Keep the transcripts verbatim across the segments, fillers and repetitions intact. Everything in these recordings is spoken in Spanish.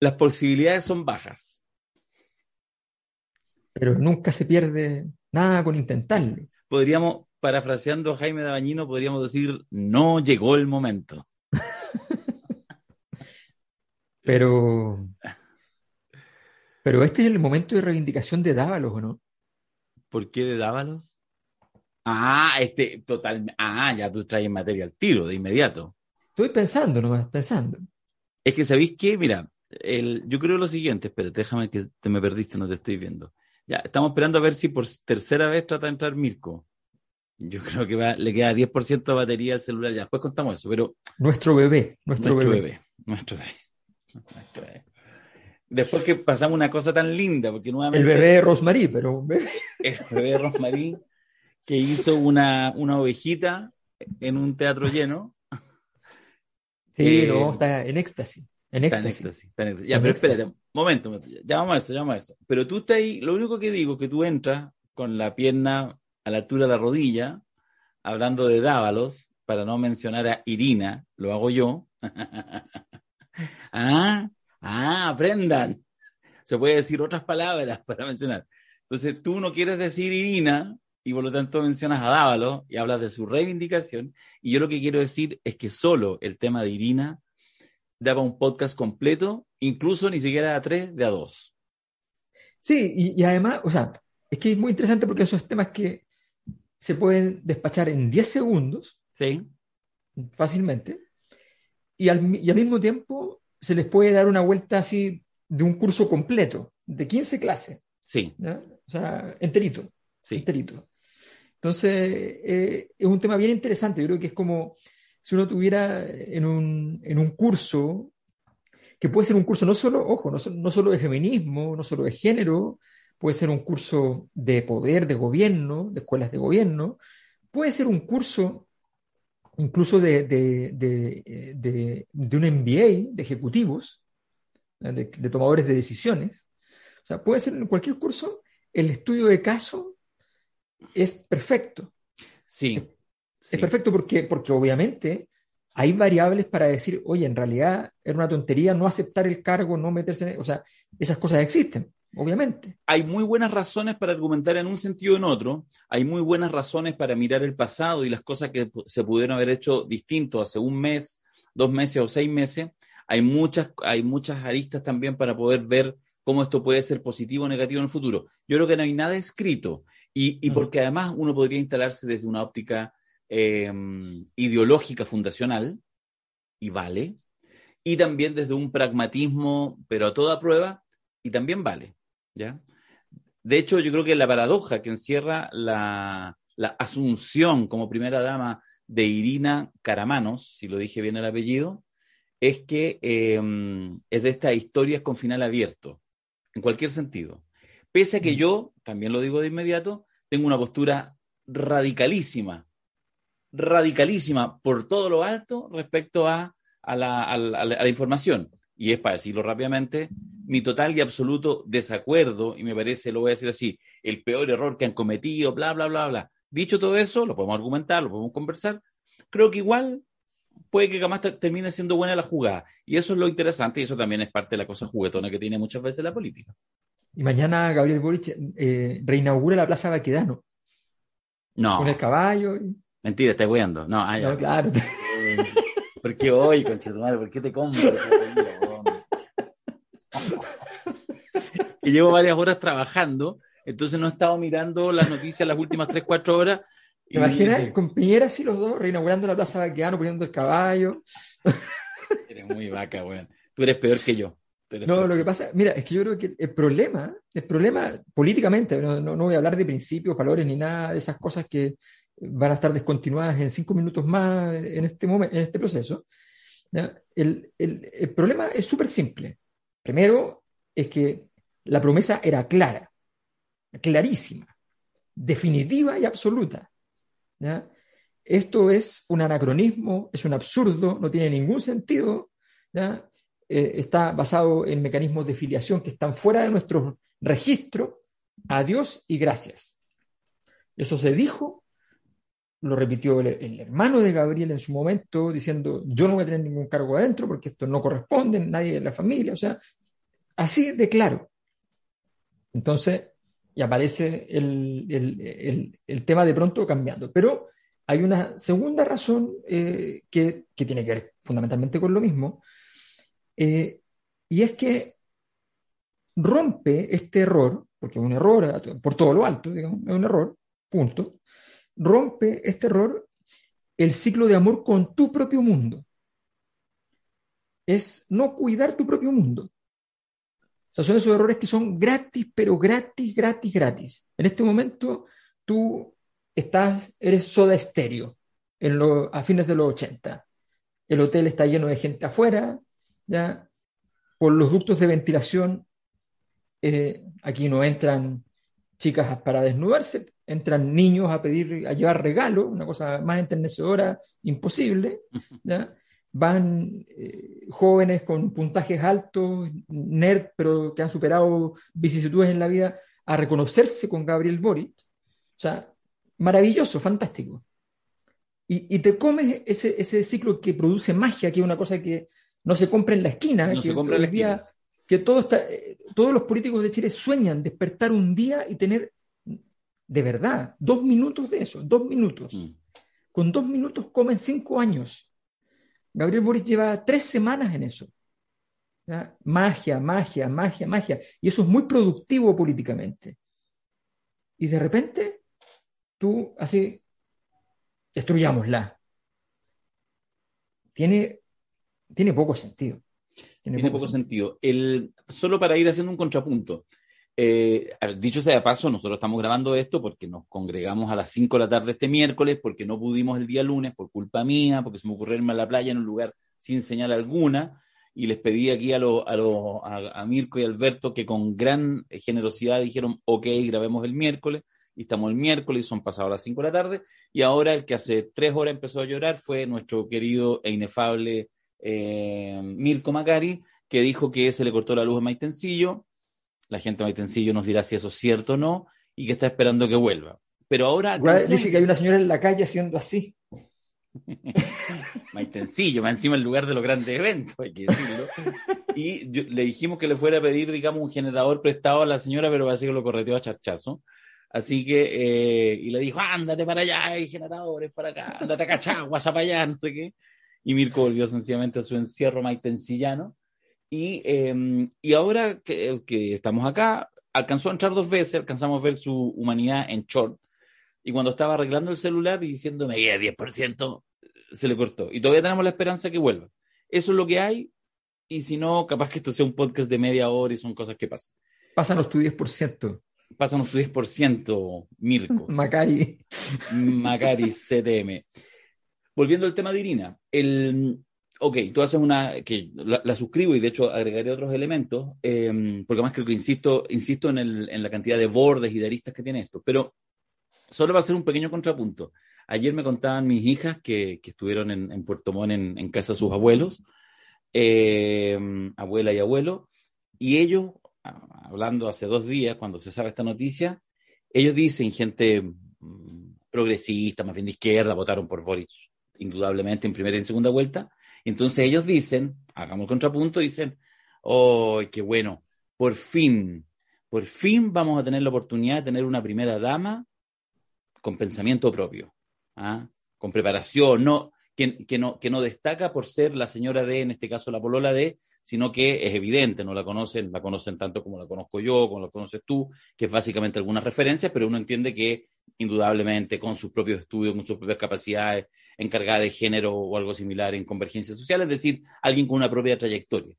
las posibilidades son bajas. Pero nunca se pierde nada con intentarlo. Podríamos, parafraseando a Jaime Dabañino, podríamos decir, no llegó el momento. Pero, pero este es el momento de reivindicación de Dávalos, ¿o no? ¿Por qué de Dávalos? Ah, este, total, ah, ya tú traes materia al tiro, de inmediato. Estoy pensando nomás, pensando. Es que, ¿sabéis qué? Mira, el, yo creo lo siguiente, espérate, déjame que te me perdiste, no te estoy viendo. Ya, estamos esperando a ver si por tercera vez trata de entrar Mirko. Yo creo que va, le queda diez por ciento de batería al celular, ya después contamos eso, pero... Nuestro bebé, nuestro, nuestro bebé. bebé. Nuestro bebé. Después que pasamos una cosa tan linda, porque nuevamente... El bebé de Rosmarie, pero un bebé. El bebé de Rosmarie, que hizo una, una ovejita en un teatro lleno. Sí, eh, no, está en éxtasis. En éxtasis. Está en éxtasis, está en éxtasis. Ya, en pero éxtasis. Espérate, momento, momento, ya vamos a eso, ya vamos a eso. Pero tú estás ahí, lo único que digo es que tú entras con la pierna a la altura de la rodilla, hablando de Dávalos, para no mencionar a Irina, lo hago yo. Ah, ah, aprendan. Se puede decir otras palabras para mencionar. Entonces tú no quieres decir Irina y por lo tanto mencionas a Dávalos y hablas de su reivindicación. Y yo lo que quiero decir es que solo el tema de Irina daba un podcast completo, incluso ni siquiera de a tres, de a dos. Sí, y, y además, o sea, es que es muy interesante porque esos temas que se pueden despachar en diez segundos, sí, fácilmente. Y al, y al mismo tiempo se les puede dar una vuelta así de un curso completo, de quince clases. Sí. ¿No? O sea, enterito. Sí. Enterito. Entonces, eh, es un tema bien interesante. Yo creo que es como si uno tuviera en un, en un curso, que puede ser un curso no solo, ojo, no, no solo de feminismo, no solo de género, puede ser un curso de poder, de gobierno, de escuelas de gobierno, puede ser un curso... incluso de, de, de, de, de un M B A, de ejecutivos, de, de tomadores de decisiones. O sea, puede ser en cualquier curso, el estudio de caso es perfecto. Sí. Es, sí. es perfecto porque, porque obviamente hay variables para decir, oye, en realidad era una tontería no aceptar el cargo, no meterse en... El... O sea, esas cosas existen, obviamente. Hay muy buenas razones para argumentar en un sentido o en otro, hay muy buenas razones para mirar el pasado y las cosas que se pudieron haber hecho distinto hace un mes, dos meses o seis meses. Hay muchas, hay muchas aristas también para poder ver cómo esto puede ser positivo o negativo en el futuro. Yo creo que no hay nada escrito y, y porque además uno podría instalarse desde una óptica eh, ideológica fundacional, y vale, y también desde un pragmatismo, pero a toda prueba, y también vale. ¿Ya? De hecho, yo creo que la paradoja que encierra la, la asunción como primera dama de Irina Karamanos, si lo dije bien el apellido, es que eh, es de estas historias con final abierto, en cualquier sentido. Pese a que yo, también lo digo de inmediato, tengo una postura radicalísima, radicalísima por todo lo alto respecto a, a, la, a, la, a la información. Y es, para decirlo rápidamente, mi total y absoluto desacuerdo, y me parece, lo voy a decir así, el peor error que han cometido, bla, bla, bla, bla. Dicho todo eso, lo podemos argumentar, lo podemos conversar. Creo que igual puede que jamás termine siendo buena la jugada. Y eso es lo interesante, y eso también es parte de la cosa juguetona que tiene muchas veces la política. Y mañana Gabriel Boric eh, reinaugura la Plaza Baquedano. No. Con el caballo. Y... Mentira, estás weando. No, ah, ya. No, claro. Eh, ¿Por qué hoy, conchetumare? ¿Por qué te compras? Y llevo varias horas trabajando, entonces no he estado mirando las noticias las últimas tres, cuatro horas. ¿Te imaginas y... con Piñera así los dos, reinaugurando la Plaza Baquedano, poniendo el caballo? Eres muy vaca, weón. Tú eres peor que yo. No, peor. Lo que pasa, mira, es que yo creo que el problema, el problema políticamente, no, no, no voy a hablar de principios, valores, ni nada de esas cosas que van a estar descontinuadas en cinco minutos más en este, momen, en este proceso, ¿no? El, el, el problema es súper simple. Primero, es que la promesa era clara, clarísima, definitiva y absoluta, ¿ya? Esto es un anacronismo, es un absurdo, no tiene ningún sentido, ¿ya? Eh, está basado en mecanismos de filiación que están fuera de nuestro registro. Adiós y gracias. Eso se dijo, lo repitió el, el hermano de Gabriel en su momento, diciendo, yo no voy a tener ningún cargo adentro porque esto no corresponde, nadie de la familia, o sea, Así de claro. Entonces, y aparece el, el, el, el tema de pronto cambiando. Pero hay una segunda razón eh, que, que tiene que ver fundamentalmente con lo mismo, eh, y es que rompe este error, porque es un error por todo lo alto, digamos, es un error, punto, rompe este error el ciclo de amor con tu propio mundo. Es no cuidar tu propio mundo. O sea, son esos errores que son gratis, pero gratis, gratis, gratis. En este momento tú estás, eres Soda Stereo en lo, a fines de los ochenta. El hotel está lleno de gente afuera, ¿ya? Por los ductos de ventilación, eh, aquí no entran chicas para desnudarse, entran niños a pedir, a llevar regalos, una cosa más enternecedora imposible, ¿ya? Van eh, jóvenes con puntajes altos, nerd, pero que han superado vicisitudes en la vida, a reconocerse con Gabriel Boric. O sea, maravilloso, fantástico. Y, y te comes ese, ese ciclo que produce magia, que es una cosa que no se compra en la esquina. No que se compra en la esquina. Día, que todo está, eh, todos los políticos de Chile sueñan despertar un día y tener, de verdad, dos minutos de eso, dos minutos. Mm. Con dos minutos comen cinco años. Gabriel Boric lleva tres semanas en eso. ¿Ya? Magia, magia, magia, magia. Y eso es muy productivo políticamente. Y de repente, tú así, destruyámosla. Tiene, tiene poco sentido. Tiene, tiene poco, poco sentido. El, solo para ir haciendo un contrapunto. Eh, dicho sea de paso, nosotros estamos grabando esto porque nos congregamos a las cinco de la tarde este miércoles, porque no pudimos el día lunes por culpa mía, porque se me ocurrió irme a la playa en un lugar sin señal alguna, y les pedí aquí a, lo, a, lo, a, a Mirko y Alberto que con gran generosidad dijeron, ok, grabemos el miércoles, y estamos el miércoles, y son pasadas las cinco de la tarde, y ahora el que hace tres horas empezó a llorar fue nuestro querido e inefable eh, Mirko Macari, que dijo que se le cortó la luz a Maitencillo. La gente de Maitencillo nos dirá si eso es cierto o no, y que está esperando que vuelva. Pero ahora... Dice gente... que hay una señora en la calle haciendo así. Maitencillo, más encima el lugar de los grandes eventos, hay que decirlo. Y yo, le dijimos que le fuera a pedir, digamos, un generador prestado a la señora, pero parece que lo correteó a charchazo. Así que, eh, y le dijo, ándate para allá, hay generadores para acá, ándate a Cachagua, Zapallar, no sé qué. Y Mirko volvió sencillamente a su encierro maitencillano. Y, eh, y ahora que, que estamos acá, alcanzó a entrar dos veces, alcanzamos a ver su humanidad en short, y cuando estaba arreglando el celular y diciéndome diez por ciento, se le cortó, y todavía tenemos la esperanza de que vuelva. Eso es lo que hay, y si no, capaz que esto sea un podcast de media hora y son cosas que pasan. Pásanos tu diez por ciento. Pásanos tu diez por ciento, Mirko. Macari. Macari, C T M. Volviendo al tema de Irina, el... Ok, tú haces una, que la, la suscribo y de hecho agregaré otros elementos, eh, porque además creo que insisto, insisto en, el, en la cantidad de bordes y de aristas que tiene esto, pero solo va a ser un pequeño contrapunto. Ayer me contaban mis hijas que, que estuvieron en, en Puerto Montt en, en casa de sus abuelos, eh, abuela y abuelo, y ellos, hablando hace dos días, cuando se sabe esta noticia, ellos dicen, gente mm, progresista, más bien de izquierda, votaron por Boric, indudablemente en primera y en segunda vuelta. Entonces ellos dicen, hagamos el contrapunto, dicen, ¡oh, qué bueno! Por fin, por fin vamos a tener la oportunidad de tener una primera dama con pensamiento propio, ¿ah? Con preparación, no que, que no que no destaca por ser la señora de, en este caso la polola de, sino que es evidente, no la conocen, la conocen tanto como la conozco yo, como la conoces tú, que es básicamente algunas referencias, pero uno entiende que indudablemente con sus propios estudios, con sus propias capacidades, encargada de género o algo similar en Convergencia Social, es decir, alguien con una propia trayectoria.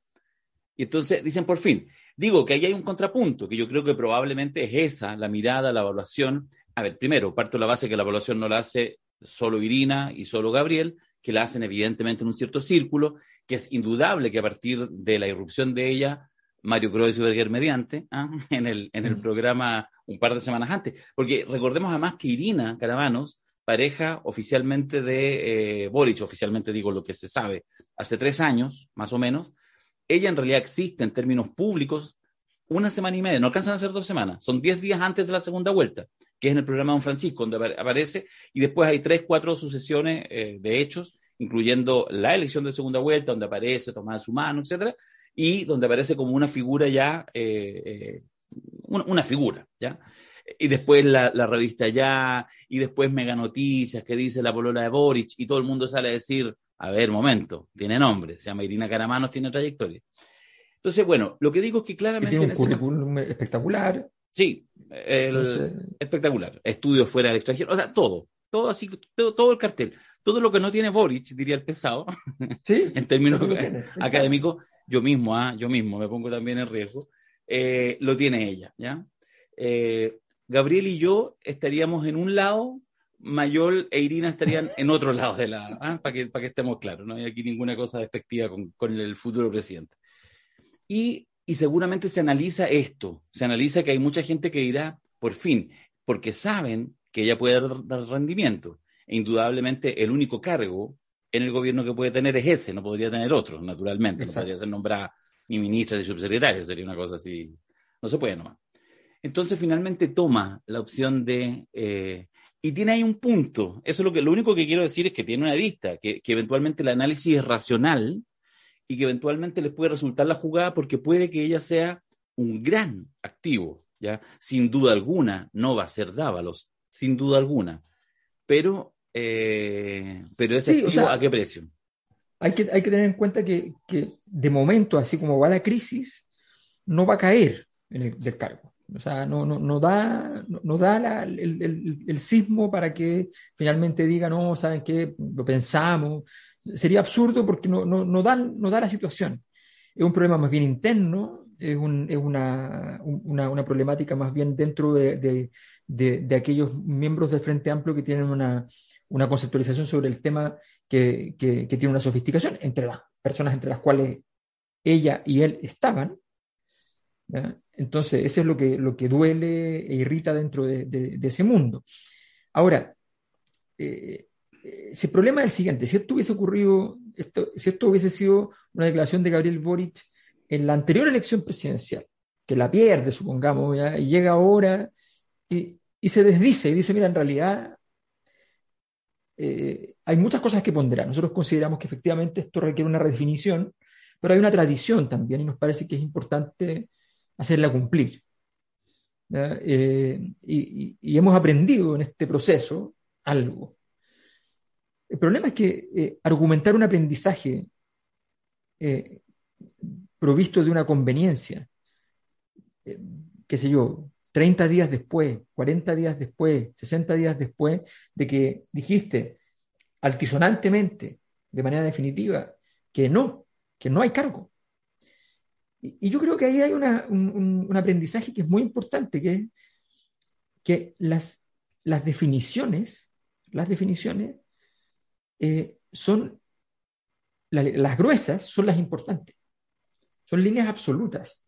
Y entonces dicen por fin, digo que ahí hay un contrapunto, que yo creo que probablemente es esa, la mirada, la evaluación. A ver, primero, parto de la base que la evaluación no la hace solo Irina y solo Gabriel, que la hacen evidentemente en un cierto círculo, que es indudable que a partir de la irrupción de ella, Mario Croes y Berger mediante, ¿ah? en el, en el mm. programa un par de semanas antes. Porque recordemos además que Irina Karamanos, pareja oficialmente de eh, Boric, oficialmente digo lo que se sabe, hace tres años, más o menos, ella en realidad existe en términos públicos una semana y media, no alcanzan a ser dos semanas, son diez días antes de la segunda vuelta, que es en el programa Don Francisco, donde aparece, y después hay tres, cuatro sucesiones eh, de hechos, incluyendo la elección de segunda vuelta, donde aparece Tomás Humano, etcétera, y donde aparece como una figura ya, eh, eh, una, una figura, ¿ya? Y después la, la revista Ya, y después Mega Noticias, que dice la polola de Boric, y todo el mundo sale a decir, a ver, momento, tiene nombre, se llama Irina Karamanos, tiene trayectoria. Entonces, bueno, lo que digo es que claramente... Tiene un currículum ese... espectacular. Sí, el... Entonces... espectacular. Estudios fuera del extranjero, o sea, todo, todo así, todo, todo el cartel. Todo lo que no tiene Boric, diría el pesado, ¿sí? En términos académicos, yo mismo, ¿eh? yo mismo me pongo también en riesgo, eh, lo tiene ella, ¿ya? Eh, Gabriel y yo estaríamos en un lado, Mayol e Irina estarían en otro lado de la... ¿eh? Para que, para que estemos claros, no hay aquí ninguna cosa despectiva con, con el futuro presidente. Y, y seguramente se analiza esto, se analiza que hay mucha gente que dirá, por fin, porque saben que ella puede dar, dar rendimiento. E indudablemente el único cargo en el gobierno que puede tener es ese, no podría tener otro, naturalmente. Exacto. No podría ser nombrada ni ministra ni subsecretaria, sería una cosa así, no se puede nomás. Entonces finalmente toma la opción de... Eh, y tiene ahí un punto, eso es lo que lo único que quiero decir es que tiene una arista, que, que eventualmente el análisis es racional y que eventualmente les puede resultar la jugada porque puede que ella sea un gran activo, ¿ya? Sin duda alguna no va a ser Dávalos, sin duda alguna, pero... Eh, pero ese sí, activo, o sea, ¿a qué precio? Hay que, hay que tener en cuenta que, que de momento, así como va la crisis, no va a caer en el, del cargo. O sea, no, no, no da, no, no da la, el, el, el sismo para que finalmente diga, no, ¿saben qué? Lo pensamos. Sería absurdo porque no, no, no, da, no da la situación. Es un problema más bien interno, es, un, es una, una, una problemática más bien dentro de, de, de, de aquellos miembros del Frente Amplio que tienen una... una conceptualización sobre el tema que, que, que tiene una sofisticación entre las personas entre las cuales ella y él estaban, ¿ya? Entonces, eso es lo que, lo que duele e irrita dentro de, de, de ese mundo. Ahora, eh, ese problema es el siguiente. Si esto hubiese ocurrido, esto, si esto hubiese sido una declaración de Gabriel Boric en la anterior elección presidencial, que la pierde, supongamos, ¿ya? Y llega ahora y, y se desdice y dice, mira, en realidad... Eh, hay muchas cosas que ponderar. Nosotros consideramos que efectivamente esto requiere una redefinición, pero hay una tradición también y nos parece que es importante hacerla cumplir. Eh, y, y hemos aprendido en este proceso algo. El problema es que eh, argumentar un aprendizaje eh, provisto de una conveniencia, eh, qué sé yo, treinta días después, cuarenta días después, sesenta días después de que dijiste altisonantemente, de manera definitiva, que no, que no hay cargo. Y, y yo creo que ahí hay una, un, un aprendizaje que es muy importante, que es que las, las definiciones, las definiciones eh, son, la, las gruesas son las importantes, son líneas absolutas.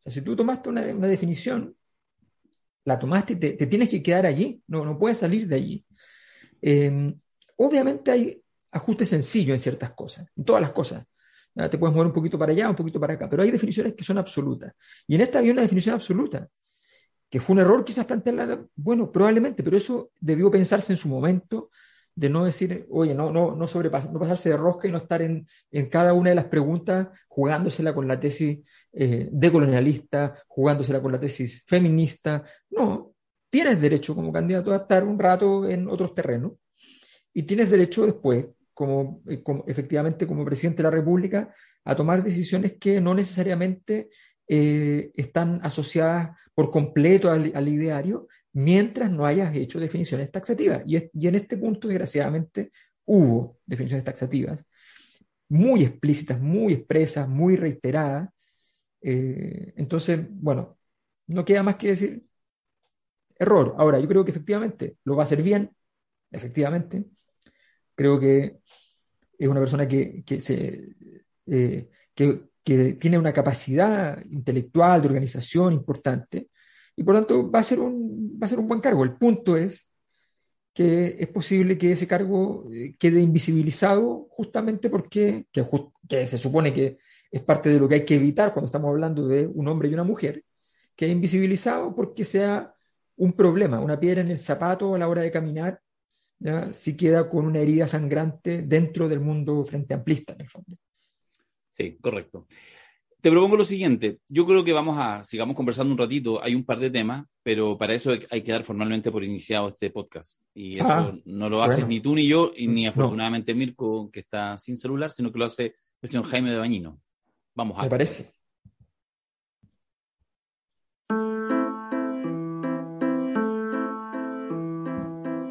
O sea, si tú tomaste una, una definición, la tomaste, te, te tienes que quedar allí, no, no puedes salir de allí. Eh, obviamente hay ajustes sencillos en ciertas cosas, en todas las cosas. ¿No? Te puedes mover un poquito para allá, un poquito para acá, pero hay definiciones que son absolutas. Y en esta había una definición absoluta, que fue un error quizás plantearla, bueno, probablemente, pero eso debió pensarse en su momento, de no decir, oye, no, no, no, sobrepasar, no pasarse de rosca y no estar en, en cada una de las preguntas jugándosela con la tesis eh, decolonialista, jugándosela con la tesis feminista. No, tienes derecho como candidato a estar un rato en otros terrenos y tienes derecho después, como, como, efectivamente como presidente de la República, a tomar decisiones que no necesariamente eh, están asociadas por completo al, al ideario, mientras no hayas hecho definiciones taxativas. Y, es, y en este punto, desgraciadamente, hubo definiciones taxativas muy explícitas, muy expresas, muy reiteradas. Eh, entonces, bueno, no queda más que decir error. Ahora, yo creo que efectivamente lo va a hacer bien, efectivamente. Creo que es una persona que, que, se, eh, que, que tiene una capacidad intelectual de organización importante, y por tanto va a ser un, va a ser un buen cargo. El punto es que es posible que ese cargo quede invisibilizado justamente porque, que, just, que se supone que es parte de lo que hay que evitar cuando estamos hablando de un hombre y una mujer, quede invisibilizado porque sea un problema, una piedra en el zapato a la hora de caminar, ¿ya? Si queda con una herida sangrante dentro del mundo frente amplista, en el fondo. Sí, correcto. Te propongo lo siguiente. Yo creo que vamos a, sigamos conversando un ratito. Hay un par de temas, pero para eso hay, hay que dar formalmente por iniciado este podcast. Y eso ah, no lo haces bueno. ni tú ni yo, y ni afortunadamente no. Mirko, que está sin celular, sino que lo hace el señor Jaime Dabañino. Vamos a... Me parece.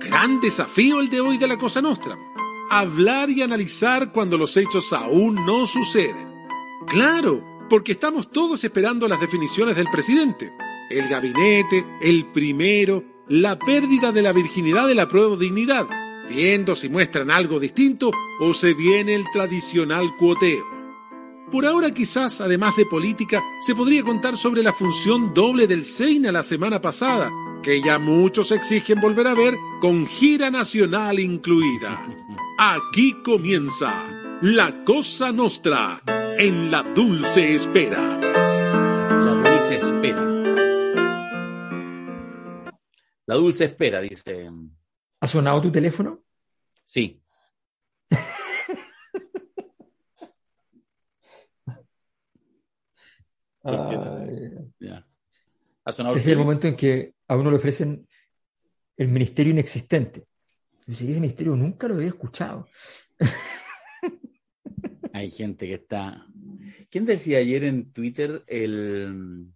Gran desafío el de hoy de La Cosa Nostra. Hablar y analizar cuando los hechos aún no suceden. Claro, porque estamos todos esperando las definiciones del presidente. El gabinete, el primero, la pérdida de la virginidad de la prueba de dignidad, viendo si muestran algo distinto o se viene el tradicional cuoteo. Por ahora quizás, además de política, se podría contar sobre la función doble del SEINA la semana pasada, que ya muchos exigen volver a ver, con gira nacional incluida. Aquí comienza La Cosa Nostra, en la dulce espera. La dulce espera. La dulce espera, dice. ¿Ha sonado tu teléfono? Sí. Ah, yeah. ¿Ha sonado es el teléfono? Momento en que a uno le ofrecen el ministerio inexistente. Yo sé que ese ministerio nunca lo había escuchado. Hay gente que está... ¿Quién decía ayer en Twitter? El,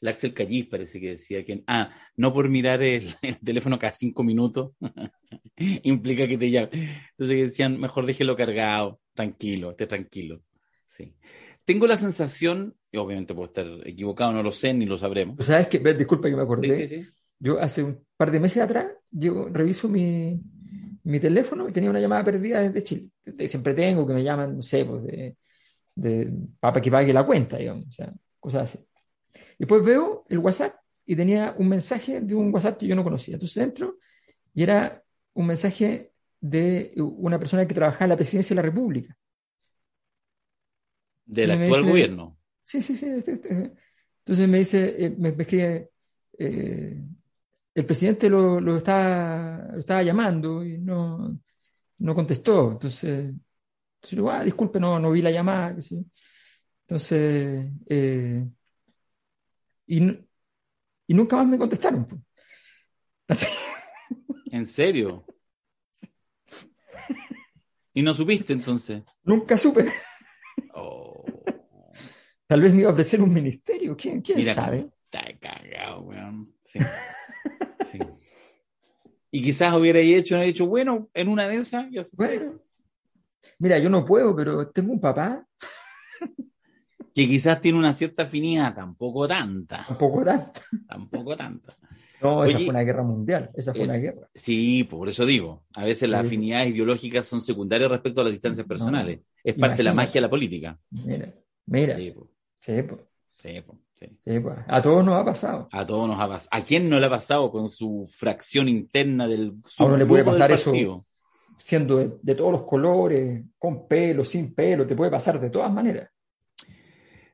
el Axel Calliz parece que decía que... Ah, no por mirar el, el teléfono cada cinco minutos implica que te llame. Entonces decían, mejor déjelo cargado, tranquilo, esté tranquilo. Sí. Tengo la sensación, y obviamente puedo estar equivocado, no lo sé ni lo sabremos. ¿Sabes qué? Disculpa que me acordé. Sí, sí, sí. Yo hace un par de meses atrás, yo reviso mi... mi teléfono y tenía una llamada perdida desde Chile. Siempre tengo que me llaman, no sé, pues de, de para que pague la cuenta, digamos, o sea, cosas así. Después veo el WhatsApp y tenía un mensaje de un WhatsApp que yo no conocía. Entonces entro y era un mensaje de una persona que trabajaba en la presidencia de la República. ¿Del actual dice, gobierno? Sí, sí, sí. Entonces me dice, me, me escribe... Eh, el presidente lo, lo, estaba, lo estaba llamando y no, no contestó. Entonces, entonces digo, ah, disculpe, no, no vi la llamada. ¿Sí? Entonces, eh, y, y nunca más me contestaron. Así. ¿En serio? ¿Y no supiste entonces? Nunca supe. Oh. Tal vez me iba a ofrecer un ministerio, ¿quién, quién Mira, sabe? Está cagado, weón. Sí. Sí. Y quizás hubiera hecho, hecho, bueno, en una de esas ya se... Bueno, mira, yo no puedo, pero tengo un papá que quizás tiene una cierta afinidad, tampoco tanta. Tampoco tanta. Tampoco tanta. No, esa Oye, fue una guerra mundial, esa fue es, una guerra. Sí, por eso digo, a veces las sí. afinidades ideológicas son secundarias respecto a las distancias personales. No, es parte imagínate. de la magia de la política. Mira, mira. Sí, po. Sí, po. Sí, po. Sí. Sí, pues. A todos nos ha pasado. A todos nos ha pasado. ¿A quién no le ha pasado con su fracción interna del su A uno le puede pasar eso siendo de, de todos los colores, con pelo, sin pelo, te puede pasar de todas maneras.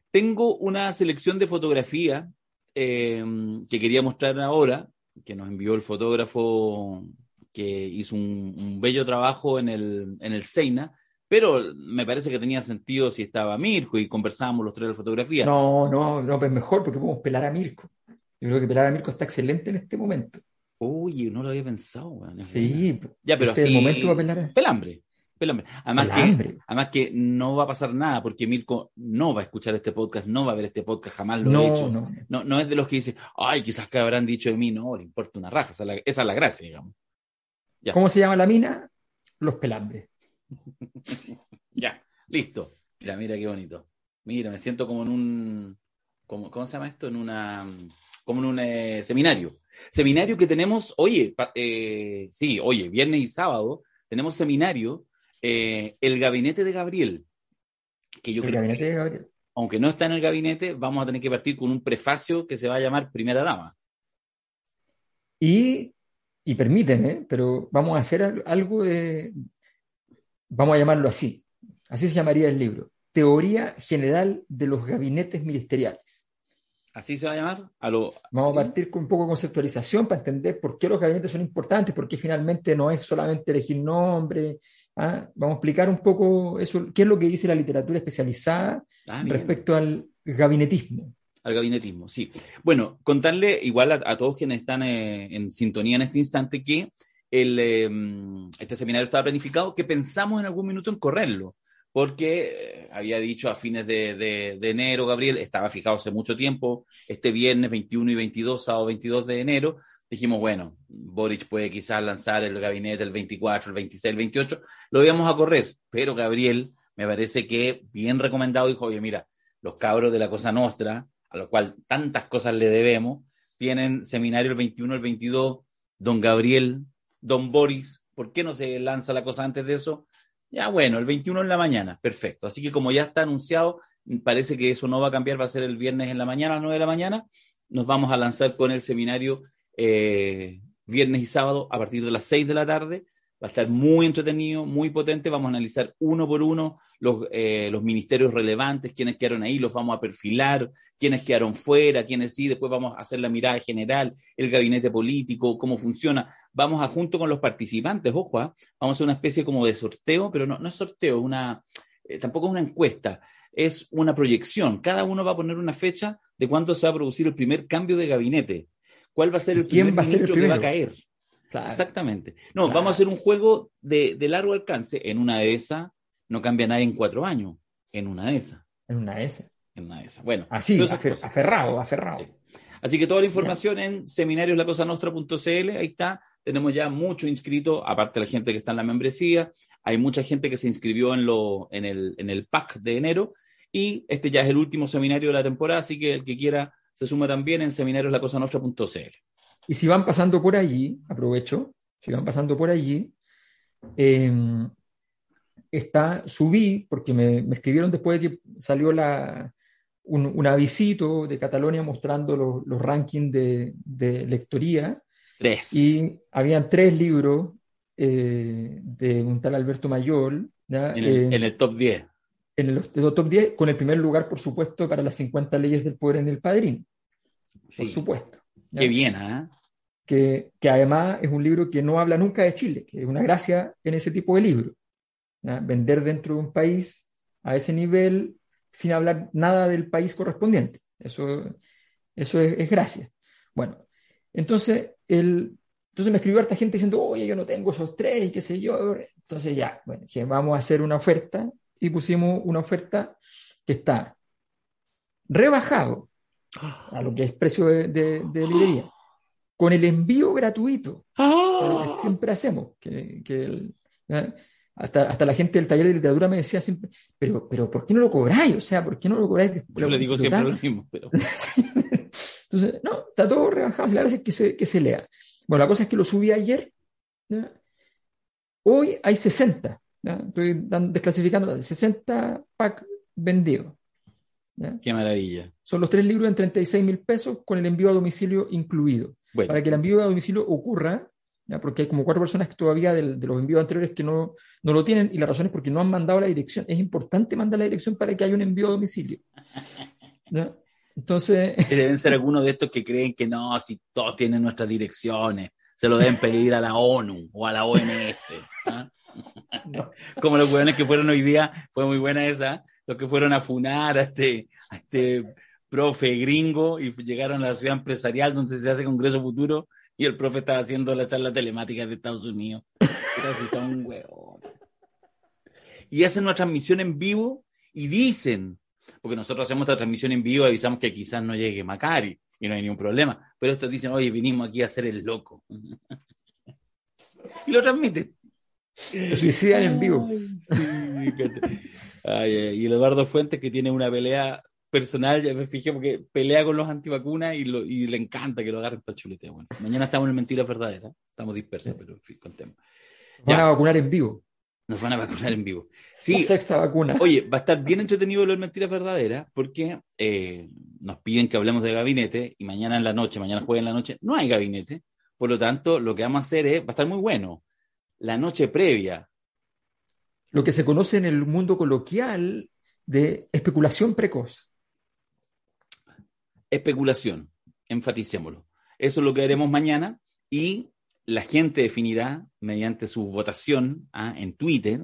Tengo una selección de fotografía eh, que quería mostrar ahora, que nos envió el fotógrafo que hizo un, un bello trabajo en el, en el SEINA. Pero me parece que tenía sentido si estaba Mirko y conversábamos los tres de la fotografía. No, no, no, pues mejor porque podemos pelar a Mirko. Yo creo que pelar a Mirko está excelente en este momento. Oye, no lo había pensado, weón. Sí, ya, pero este así. El momento va a pelar a... Pelambre, pelambre. Además, pelambre. Que, además que no va a pasar nada porque Mirko no va a escuchar este podcast, no va a ver este podcast, jamás lo no, he hecho. No. no, no es de los que dicen, ay, quizás que habrán dicho de mí, no, le importa una raja. Esa es la, esa es la gracia, digamos. Ya. ¿Cómo se llama la mina? Los pelambres. Ya, listo. Mira, mira qué bonito. Mira, me siento como en un... Como, ¿Cómo se llama esto? En una... Como en un eh, seminario. Seminario que tenemos... Oye, pa, eh, sí, oye, viernes y sábado tenemos seminario eh, El Gabinete de Gabriel. Que yo el creo Gabinete que, de Gabriel. Aunque no está en el gabinete, vamos a tener que partir con un prefacio que se va a llamar Primera Dama. Y, y permíteme, pero vamos a hacer algo de... Vamos a llamarlo así. Así se llamaría el libro. Teoría General de los Gabinetes Ministeriales. ¿Así se va a llamar? A lo, Vamos ¿sí? a partir con un poco de conceptualización para entender por qué los gabinetes son importantes, por qué finalmente no es solamente elegir nombre. ¿Ah? Vamos a explicar un poco eso, qué es lo que dice la literatura especializada ah, respecto al, gabinetismo. Al gabinetismo, sí. Bueno, contarle igual a, a todos quienes están eh, en sintonía en este instante que el, eh, este seminario estaba planificado, que pensamos en algún minuto en correrlo, porque había dicho a fines de, de, de enero, Gabriel, estaba fijado hace mucho tiempo, este viernes veintiuno y veintidós, sábado veintidós de enero, dijimos, bueno, Boric puede quizás lanzar el gabinete el veinticuatro, el veintiséis, el veintiocho, lo íbamos a correr, pero Gabriel, me parece que bien recomendado, dijo, oye, mira, los cabros de La Cosa Nostra, a lo cual tantas cosas le debemos, tienen seminario el veintiuno, el veintidós, don Gabriel, don Boris, ¿por qué no se lanza la cosa antes de eso? Ya bueno, el veintiuno en la mañana, perfecto. Así que como ya está anunciado, parece que eso no va a cambiar, va a ser el viernes en la mañana, a las nueve de la mañana, nos vamos a lanzar con el seminario eh, viernes y sábado a partir de las seis de la tarde, va a estar muy entretenido, muy potente, vamos a analizar uno por uno los, eh, los ministerios relevantes, quiénes quedaron ahí, los vamos a perfilar, quiénes quedaron fuera, quiénes sí, después vamos a hacer la mirada general, el gabinete político, cómo funciona, vamos a junto con los participantes, ojo, ¿eh? Vamos a hacer una especie como de sorteo, pero no, no es sorteo, una, eh, tampoco es una encuesta, es una proyección, cada uno va a poner una fecha de cuándo se va a producir el primer cambio de gabinete, cuál va a ser el primer ministro que va a caer. Claro. Exactamente. No, claro. Vamos a hacer un juego de, de largo alcance. En una de esas no cambia nadie en cuatro años. En una de esas. En una de esas. En una de esas. Bueno. Así, afer, aferrado, aferrado. Sí. Así que toda la información ya en seminarios la cosa nostra punto c l. Ahí está. Tenemos ya mucho inscrito, aparte de la gente que está en la membresía. Hay mucha gente que se inscribió en, lo, en, el, en el pack de enero. Y este ya es el último seminario de la temporada. Así que el que quiera se suma también en seminarios la cosa nostra punto c l. Y si van pasando por allí, aprovecho, si van pasando por allí, eh, está, subí, porque me, me escribieron después de que salió la, un, un avisito de Cataluña mostrando los, los rankings de, de lectoría. Tres. Y habían tres libros eh, de un tal Alberto Mayol. ¿Ya? En, el, eh, en el top diez. En el, el top diez, con el primer lugar, por supuesto, para las cincuenta leyes del poder en el Padrino. Sí. Por supuesto. ¿Ya? Qué bien, ¿ah? ¿eh? Que, que además es un libro que no habla nunca de Chile, que es una gracia en ese tipo de libro. ¿Ya? Vender dentro de un país a ese nivel sin hablar nada del país correspondiente. Eso, eso es, es gracia. Bueno, entonces, el, entonces me escribió harta gente diciendo, oye, yo no tengo esos tres, qué sé yo. Entonces ya, bueno, dije, vamos a hacer una oferta y pusimos una oferta que está rebajado a lo que es precio de, de, de librería, con el envío gratuito, lo que siempre hacemos, que, que el, hasta, hasta la gente del taller de literatura me decía siempre, pero, pero ¿por qué no lo cobráis? O sea, ¿por qué no lo cobráis? Yo lo le digo siempre lo mismo, pero... Entonces, no, está todo rebajado, la verdad es que se, que se lea. Bueno, la cosa es que lo subí ayer, ¿no? Hoy hay sesenta, ¿no? Estoy desclasificando, sesenta pack vendidos. ¿Ya? Qué maravilla. Son los tres libros en treinta y seis mil pesos con el envío a domicilio incluido. Bueno. Para que el envío a domicilio ocurra, ¿ya? Porque hay como cuatro personas que todavía del, de los envíos anteriores que no, no lo tienen, y la razón es porque no han mandado la dirección. Es importante mandar la dirección para que haya un envío a domicilio. ¿Ya? Entonces... Deben ser algunos de estos que creen que no, si todos tienen nuestras direcciones, se lo deben pedir a la ONU o a la O M S. ¿Ah? No. Como los hueones que fueron hoy día, fue muy buena esa. Los que fueron a funar a este, a este profe gringo y llegaron a la ciudad empresarial donde se hace Congreso Futuro y el profe estaba haciendo la charla telemática de Estados Unidos. Entonces son huevos. Y hacen una transmisión en vivo y dicen, porque nosotros hacemos esta transmisión en vivo, avisamos que quizás no llegue Macari y no hay ningún problema, pero estos dicen, oye, vinimos aquí a hacer el loco. Y lo transmiten. Se suicidan en vivo. Ay, sí, ay, y el Eduardo Fuentes, que tiene una pelea personal, ya me fijé porque pelea con los antivacunas y, lo, y le encanta que lo agarren para el chuleteo. Bueno, mañana estamos en Mentiras Verdaderas, estamos dispersos, sí. Pero en fin, contemos. Nos van a vacunar en vivo. Nos van a vacunar en vivo. Sí, la sexta vacuna. Oye, va a estar bien entretenido lo de Mentiras Verdaderas porque eh, nos piden que hablemos de gabinete y mañana en la noche, mañana jueves en la noche, no hay gabinete. Por lo tanto, lo que vamos a hacer es, va a estar muy bueno. La noche previa. Lo que se conoce en el mundo coloquial de especulación precoz. Especulación, enfaticémoslo. Eso es lo que haremos mañana y la gente definirá, mediante su votación ¿ah? en Twitter,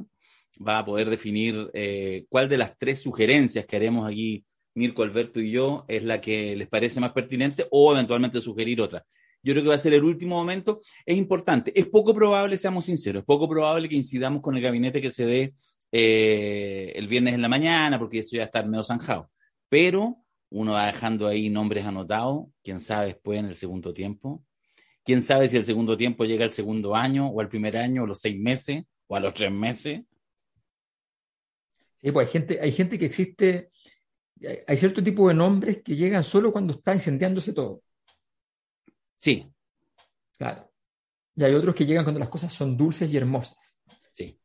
va a poder definir eh, cuál de las tres sugerencias que haremos aquí Mirko, Alberto y yo, es la que les parece más pertinente, o eventualmente sugerir otra. Yo creo que va a ser el último momento. Es importante, es poco probable, seamos sinceros, es poco probable que incidamos con el gabinete que se dé eh, el viernes en la mañana, porque eso ya está medio zanjado. Pero uno va dejando ahí nombres anotados, quién sabe después en el segundo tiempo, quién sabe si el segundo tiempo llega al segundo año, o al primer año, o a los seis meses, o a los tres meses. Sí, pues hay gente, hay gente que existe, hay cierto tipo de nombres que llegan solo cuando está incendiándose todo. Sí. Claro. Y hay otros que llegan cuando las cosas son dulces y hermosas. Sí.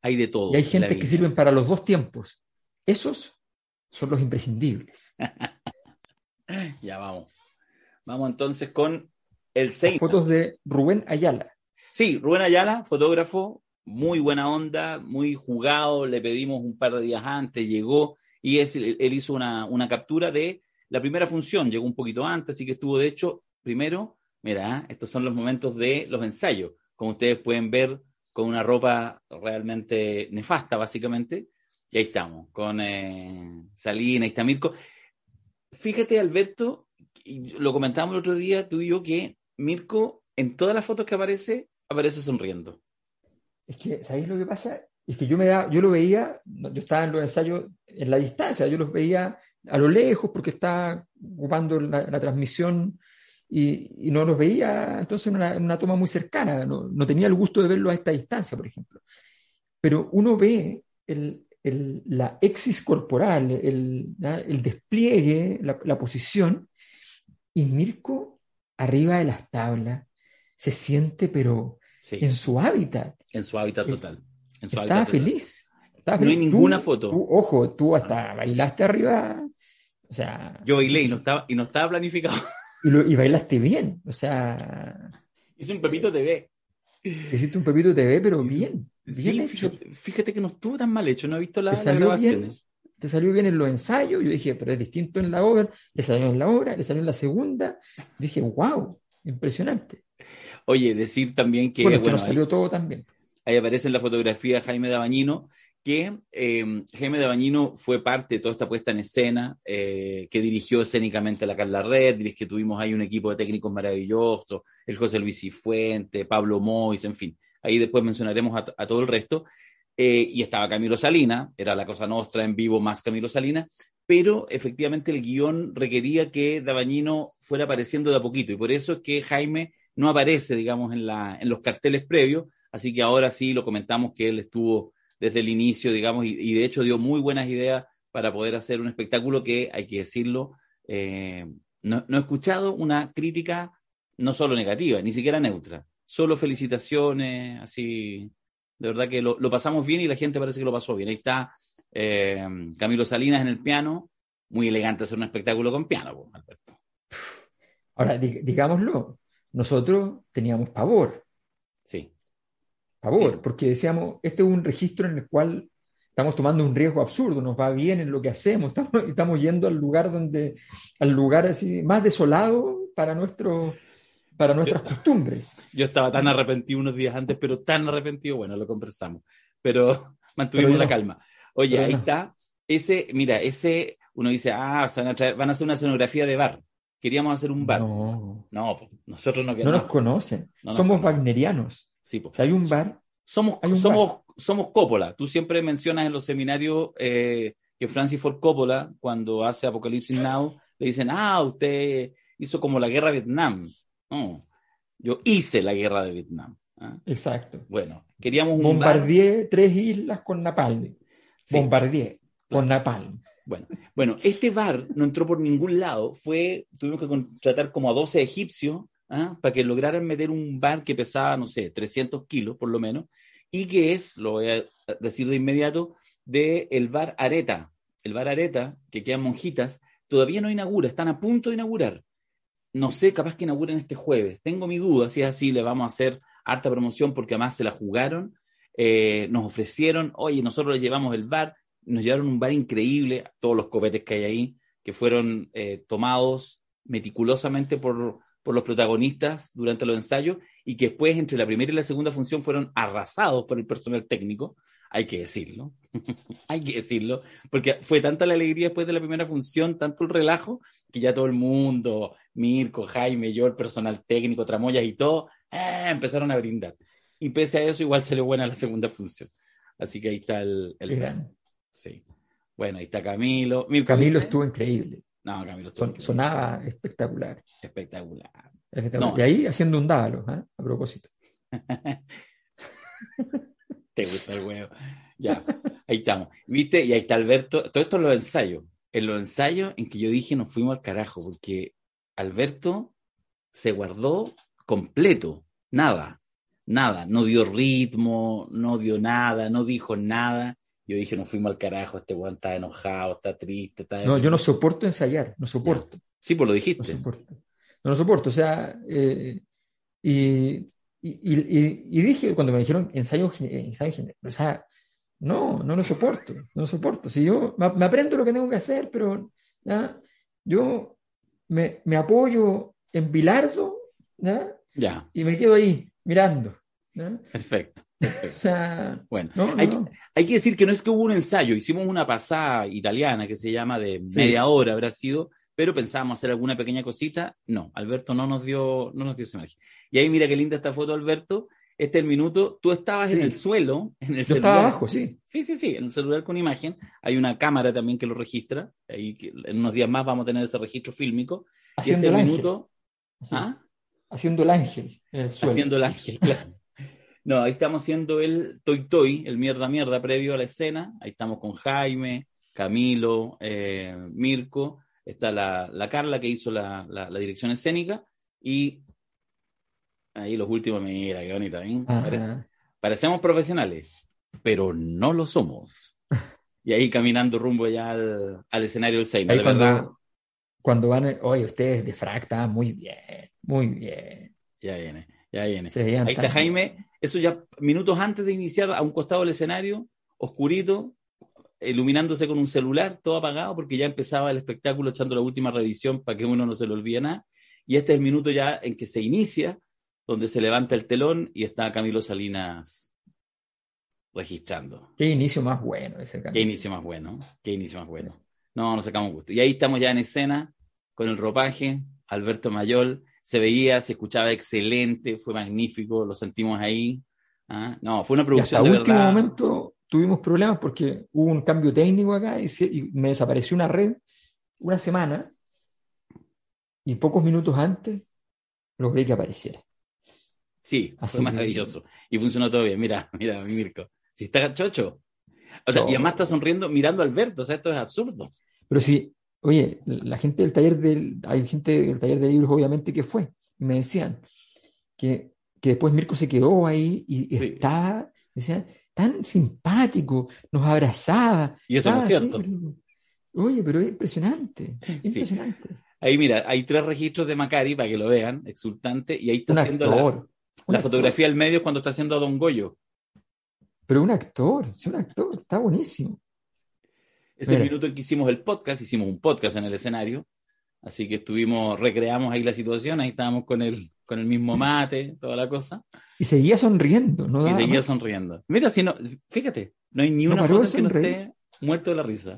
Hay de todo. Y hay gente que sirven para los dos tiempos. Esos son los imprescindibles. Ya vamos. Vamos entonces con el seis. Fotos de Rubén Ayala. Sí, Rubén Ayala, fotógrafo, muy buena onda, muy jugado. Le pedimos un par de días antes, llegó y es, él hizo una, una captura de la primera función, llegó un poquito antes, así que estuvo, de hecho, primero, mira, ¿eh? Estos son los momentos de los ensayos, como ustedes pueden ver, con una ropa realmente nefasta, básicamente, y ahí estamos, con eh, Salina, ahí está Mirko. Fíjate, Alberto, lo comentábamos el otro día, tú y yo, que Mirko, en todas las fotos que aparece, aparece sonriendo. Es que, ¿sabéis lo que pasa? Es que yo, me da, yo lo veía, yo estaba en los ensayos en la distancia, yo los veía a lo lejos porque estaba ocupando la, la transmisión y, y no los veía entonces en una, en una toma muy cercana, no, no tenía el gusto de verlo a esta distancia, por ejemplo. Pero uno ve el, el, la exis corporal, el, el despliegue, la, la posición, y Mirko arriba de las tablas se siente, pero sí, en su hábitat. En su hábitat total. En su estaba hábitat feliz. Total. Estaba feliz. No hay ninguna tú, foto. Tú, ojo, tú hasta ah. bailaste arriba. O sea, yo bailé y no estaba, y no estaba planificado. Y, lo, y bailaste bien. O sea. Hice un Pepito T V. Hiciste un Pepito T V, pero bien. bien sí, hecho. Fíjate que no estuvo tan mal hecho, no he visto la, las grabaciones. Bien, te salió bien en los ensayos. Yo dije, pero es distinto en la obra. Le salió en la obra, le salió en la segunda. Dije, wow, impresionante. Oye, decir también que. Bueno, es que bueno, nos salió ahí, todo también. Ahí aparece en la fotografía Jaime Dabañino, que eh, Jaime Dabañino fue parte de toda esta puesta en escena, eh, que dirigió escénicamente a la Carla Red, que tuvimos ahí un equipo de técnicos maravillosos, el José Luis Cifuente, Pablo Mois, en fin, ahí después mencionaremos a, a todo el resto, eh, y estaba Camilo Salina, era La Cosa Nostra en vivo más Camilo Salina, pero efectivamente el guión requería que Dabañino fuera apareciendo de a poquito, y por eso es que Jaime no aparece, digamos, en, la, en los carteles previos, así que ahora sí lo comentamos que él estuvo desde el inicio, digamos, y, y de hecho dio muy buenas ideas para poder hacer un espectáculo que, hay que decirlo, eh, no, no he escuchado una crítica no solo negativa, ni siquiera neutra, solo felicitaciones, así, de verdad que lo, lo pasamos bien y la gente parece que lo pasó bien. Ahí está eh, Camilo Salinas en el piano, muy elegante hacer un espectáculo con piano, pues, Alberto. Ahora, dig- digámoslo, nosotros teníamos pavor. Sí. Pavor, sí. Porque decíamos, este es un registro en el cual estamos tomando un riesgo absurdo, nos va bien en lo que hacemos, estamos, estamos yendo al lugar donde, al lugar así más desolado para nuestro, para nuestras yo, costumbres. Yo estaba tan arrepentido unos días antes, pero tan arrepentido, bueno, lo conversamos, pero mantuvimos pero no, la calma. Oye, ahí no. está, ese, mira, ese, uno dice, ah, van a, traer, van a hacer una escenografía de bar. Queríamos hacer un bar. No, no nosotros no queríamos. No nos conocen. No nos somos conocen. Wagnerianos. Sí, pues. O sea, hay un bar. Somos, un somos, bar. somos Coppola. Tú siempre mencionas en los seminarios eh, que Francis Ford Coppola, cuando hace Apocalipsis Now, le dicen, ah, usted hizo como la guerra de Vietnam. No, yo hice la guerra de Vietnam. ¿Ah? Exacto. Bueno, queríamos un Bombardier, bar. Tres islas con napalm. Sí. Bombardier con napalm. Bueno, bueno, este bar no entró por ningún lado, fue, tuvimos que contratar como a doce egipcios ¿eh? para que lograran meter un bar que pesaba, no sé, trescientos kilos por lo menos, y que es, lo voy a decir de inmediato, de el bar Areta, el bar Areta, que queda en Monjitas, todavía no inaugura, están a punto de inaugurar, no sé, capaz que inauguren este jueves, tengo mi duda, si es así le vamos a hacer harta promoción porque además se la jugaron, eh, nos ofrecieron, oye, nosotros les llevamos el bar, nos llevaron un bar increíble, todos los copetes que hay ahí, que fueron eh, tomados meticulosamente por, por los protagonistas durante los ensayos, y que después, entre la primera y la segunda función, fueron arrasados por el personal técnico, Hay que decirlo, hay que decirlo, porque fue tanta la alegría después de la primera función, tanto el relajo, que ya todo el mundo, Mirko, Jaime, yo, el personal técnico, tramoyas y todo, eh, empezaron a brindar. Y pese a eso, igual salió buena la segunda función. Así que ahí está el... el gran. Sí. Bueno, ahí está Camilo. Camilo, Camilo estuvo increíble. No, Camilo estuvo Son, increíble. Sonaba espectacular. Espectacular. espectacular. No. Y ahí haciendo un Dávalos, ¿eh? A propósito. Te gusta el huevo. Ya, ahí estamos. ¿Viste? Y ahí está Alberto. Todo esto es los ensayos. En los ensayos en que yo dije nos fuimos al carajo, porque Alberto se guardó completo. Nada, nada. No dio ritmo, no dio nada, no dijo nada. Yo dije nos fuimos al carajo, este hueón está enojado, está triste. Está no, yo no soporto ensayar, no soporto. Ya. Sí, pues lo dijiste. No soporto. No lo soporto, o sea, eh, y... Y, y, y dije, cuando me dijeron ensayo, ensayo general, o sea, no, no lo soporto, no lo soporto. Si yo me, me aprendo lo que tengo que hacer, pero ¿ya? yo me, me apoyo en Bilardo, ¿ya? Ya. Y me quedo ahí, mirando. ¿Ya? Perfecto. perfecto. O sea, bueno, no, hay, no. hay que decir que no es que hubo un ensayo, hicimos una pasada italiana que se llama de media sí. hora, habrá sido... pero pensábamos hacer alguna pequeña cosita, no, Alberto no nos dio, no nos dio esa magia. Y ahí mira qué linda esta foto, Alberto, este es el minuto, tú estabas sí. en el suelo, en el Yo celular. Estaba abajo, sí. Sí, sí, sí, en el celular con imagen, hay una cámara también que lo registra, ahí que en unos días más vamos a tener ese registro fílmico. Haciendo este el minuto, ángel. ¿Ah? Haciendo el ángel en el suelo. Haciendo el ángel, claro. No, ahí estamos haciendo el toy toy, el mierda mierda previo a la escena, ahí estamos con Jaime, Camilo, eh, Mirko, está la, la Carla que hizo la, la, la dirección escénica y ahí los últimos, mira, qué bonita, ¿eh? Parece, parecemos profesionales, pero no lo somos. Y ahí caminando rumbo ya al, al escenario del Seima, la cuando, verdad. Cuando van, oye, ustedes de frac, está muy bien, muy bien. Ya viene, ya viene. Ahí está Jaime, eso ya minutos antes de iniciar a un costado del escenario, oscurito, iluminándose con un celular, todo apagado, porque ya empezaba el espectáculo echando la última revisión para que uno no se le olvide nada. Y este es el minuto ya en que se inicia, donde se levanta el telón y está Camilo Salinas registrando. Qué inicio más bueno ese Camilo. Qué inicio más bueno, qué inicio más bueno. No, nos sacamos gusto. Y ahí estamos ya en escena, con el ropaje, Alberto Mayol, se veía, se escuchaba excelente, fue magnífico, lo sentimos ahí. ¿Ah? No, fue una producción de verdad. Hasta último momento... Tuvimos problemas porque hubo un cambio técnico acá y, se, y me desapareció una red una semana y pocos minutos antes logré que apareciera. Sí, Así fue maravilloso. Que... Y funcionó todo bien. Mira, mira, Mirko. Si está chocho. O sea, no. Y además está sonriendo mirando a Alberto. O sea, esto es absurdo. Pero sí, oye, la gente del taller del... Hay gente del taller de libros, obviamente, que fue. Y me decían que, que después Mirko se quedó ahí y sí. estaba... Decían... tan simpático, nos abrazaba. Y eso no es cierto. Así, pero, oye, pero es impresionante. impresionante. Sí. Ahí mira, hay tres registros de Macari, para que lo vean, exultante, y ahí está un haciendo actor, la, la fotografía del medio cuando está haciendo a Don Goyo. Pero un actor, es un actor, está buenísimo. Es mira. El minuto en que hicimos el podcast, hicimos un podcast en el escenario, así que estuvimos, recreamos ahí la situación, ahí estábamos con el... con el mismo mate, toda la cosa. Y seguía sonriendo, ¿no? Y seguía más. sonriendo. Mira, si no, fíjate, no hay ni no una foto que no esté muerto de la risa.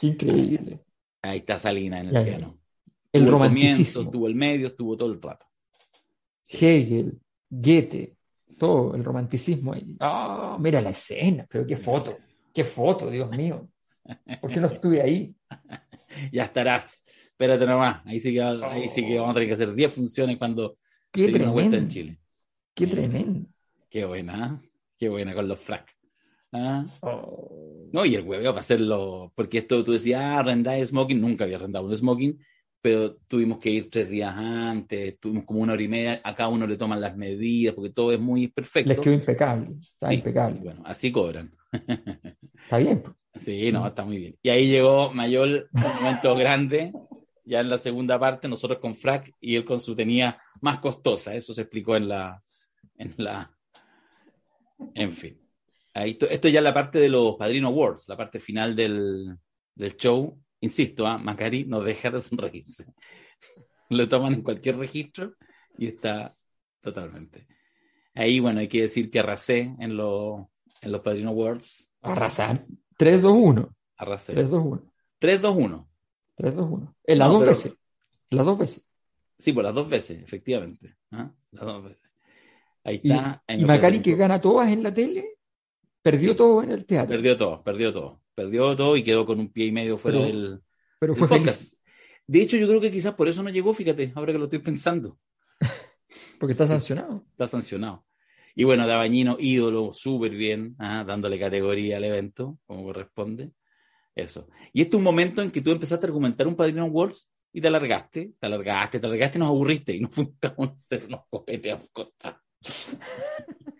Qué increíble. Ahí está Salina en el ya, piano. El tuvo romanticismo. El comienzo, tuvo el medio, estuvo todo el rato. Sí. Hegel, Goethe, todo el romanticismo ahí. ¡Ah! Oh, mira la escena, pero qué foto, qué foto, Dios mío. ¿Por qué no estuve ahí? Ya estarás. Espérate nomás, ahí sí que, oh. ahí sí que vamos a tener que hacer diez funciones cuando qué se tremendo. Vuelta en Chile. Qué eh, tremendo. Qué buena, qué buena con los frac. ¿Ah? Oh. No, y el hueveo para hacerlo, porque esto tú decías, ah, arrendáis smoking, nunca había arrendado un smoking, pero tuvimos que ir tres días antes, tuvimos como una hora y media, a cada uno le toman las medidas, porque todo es muy perfecto. Les quedó impecable, está sí, impecable. Bueno, así cobran. Está bien. Sí, sí, no, está muy bien. Y ahí llegó Mayol, un momento grande. Ya en la segunda parte, nosotros con frac y él con su tenía más costosa. Eso se explicó en la... En, la, en fin. Ahí to, esto ya es la parte de los Padrino Awards, la parte final del, del show. Insisto, ¿eh? Macari no deja de sonreírse. Lo toman en cualquier registro y está totalmente. Ahí, bueno, hay que decir que arrasé en, lo, en los Padrino Awards. Arrasar. tres dos uno. Arrasé. tres dos uno. tres dos uno. tres dos uno. Eh, las no, dos pero... veces. Las dos veces. Sí, pues las dos veces, efectivamente. ¿Eh? Las dos veces. Ahí está. Y, y Macari, que gana todas en la tele, perdió sí. todo en el teatro. Perdió todo, perdió todo. Perdió todo y quedó con un pie y medio fuera pero, del, pero fue del podcast. Feliz. De hecho, yo creo que quizás por eso no llegó, fíjate, ahora que lo estoy pensando. Porque está sancionado. Está sancionado. Y bueno, Dabañino, ídolo, súper bien, ¿ah? dándole categoría al evento, como corresponde. Eso. Y este es un momento en que tú empezaste a argumentar un Padrino Awards y te alargaste, te alargaste, te alargaste y nos aburriste y nos fuimos a hacer unos copetes a un costado.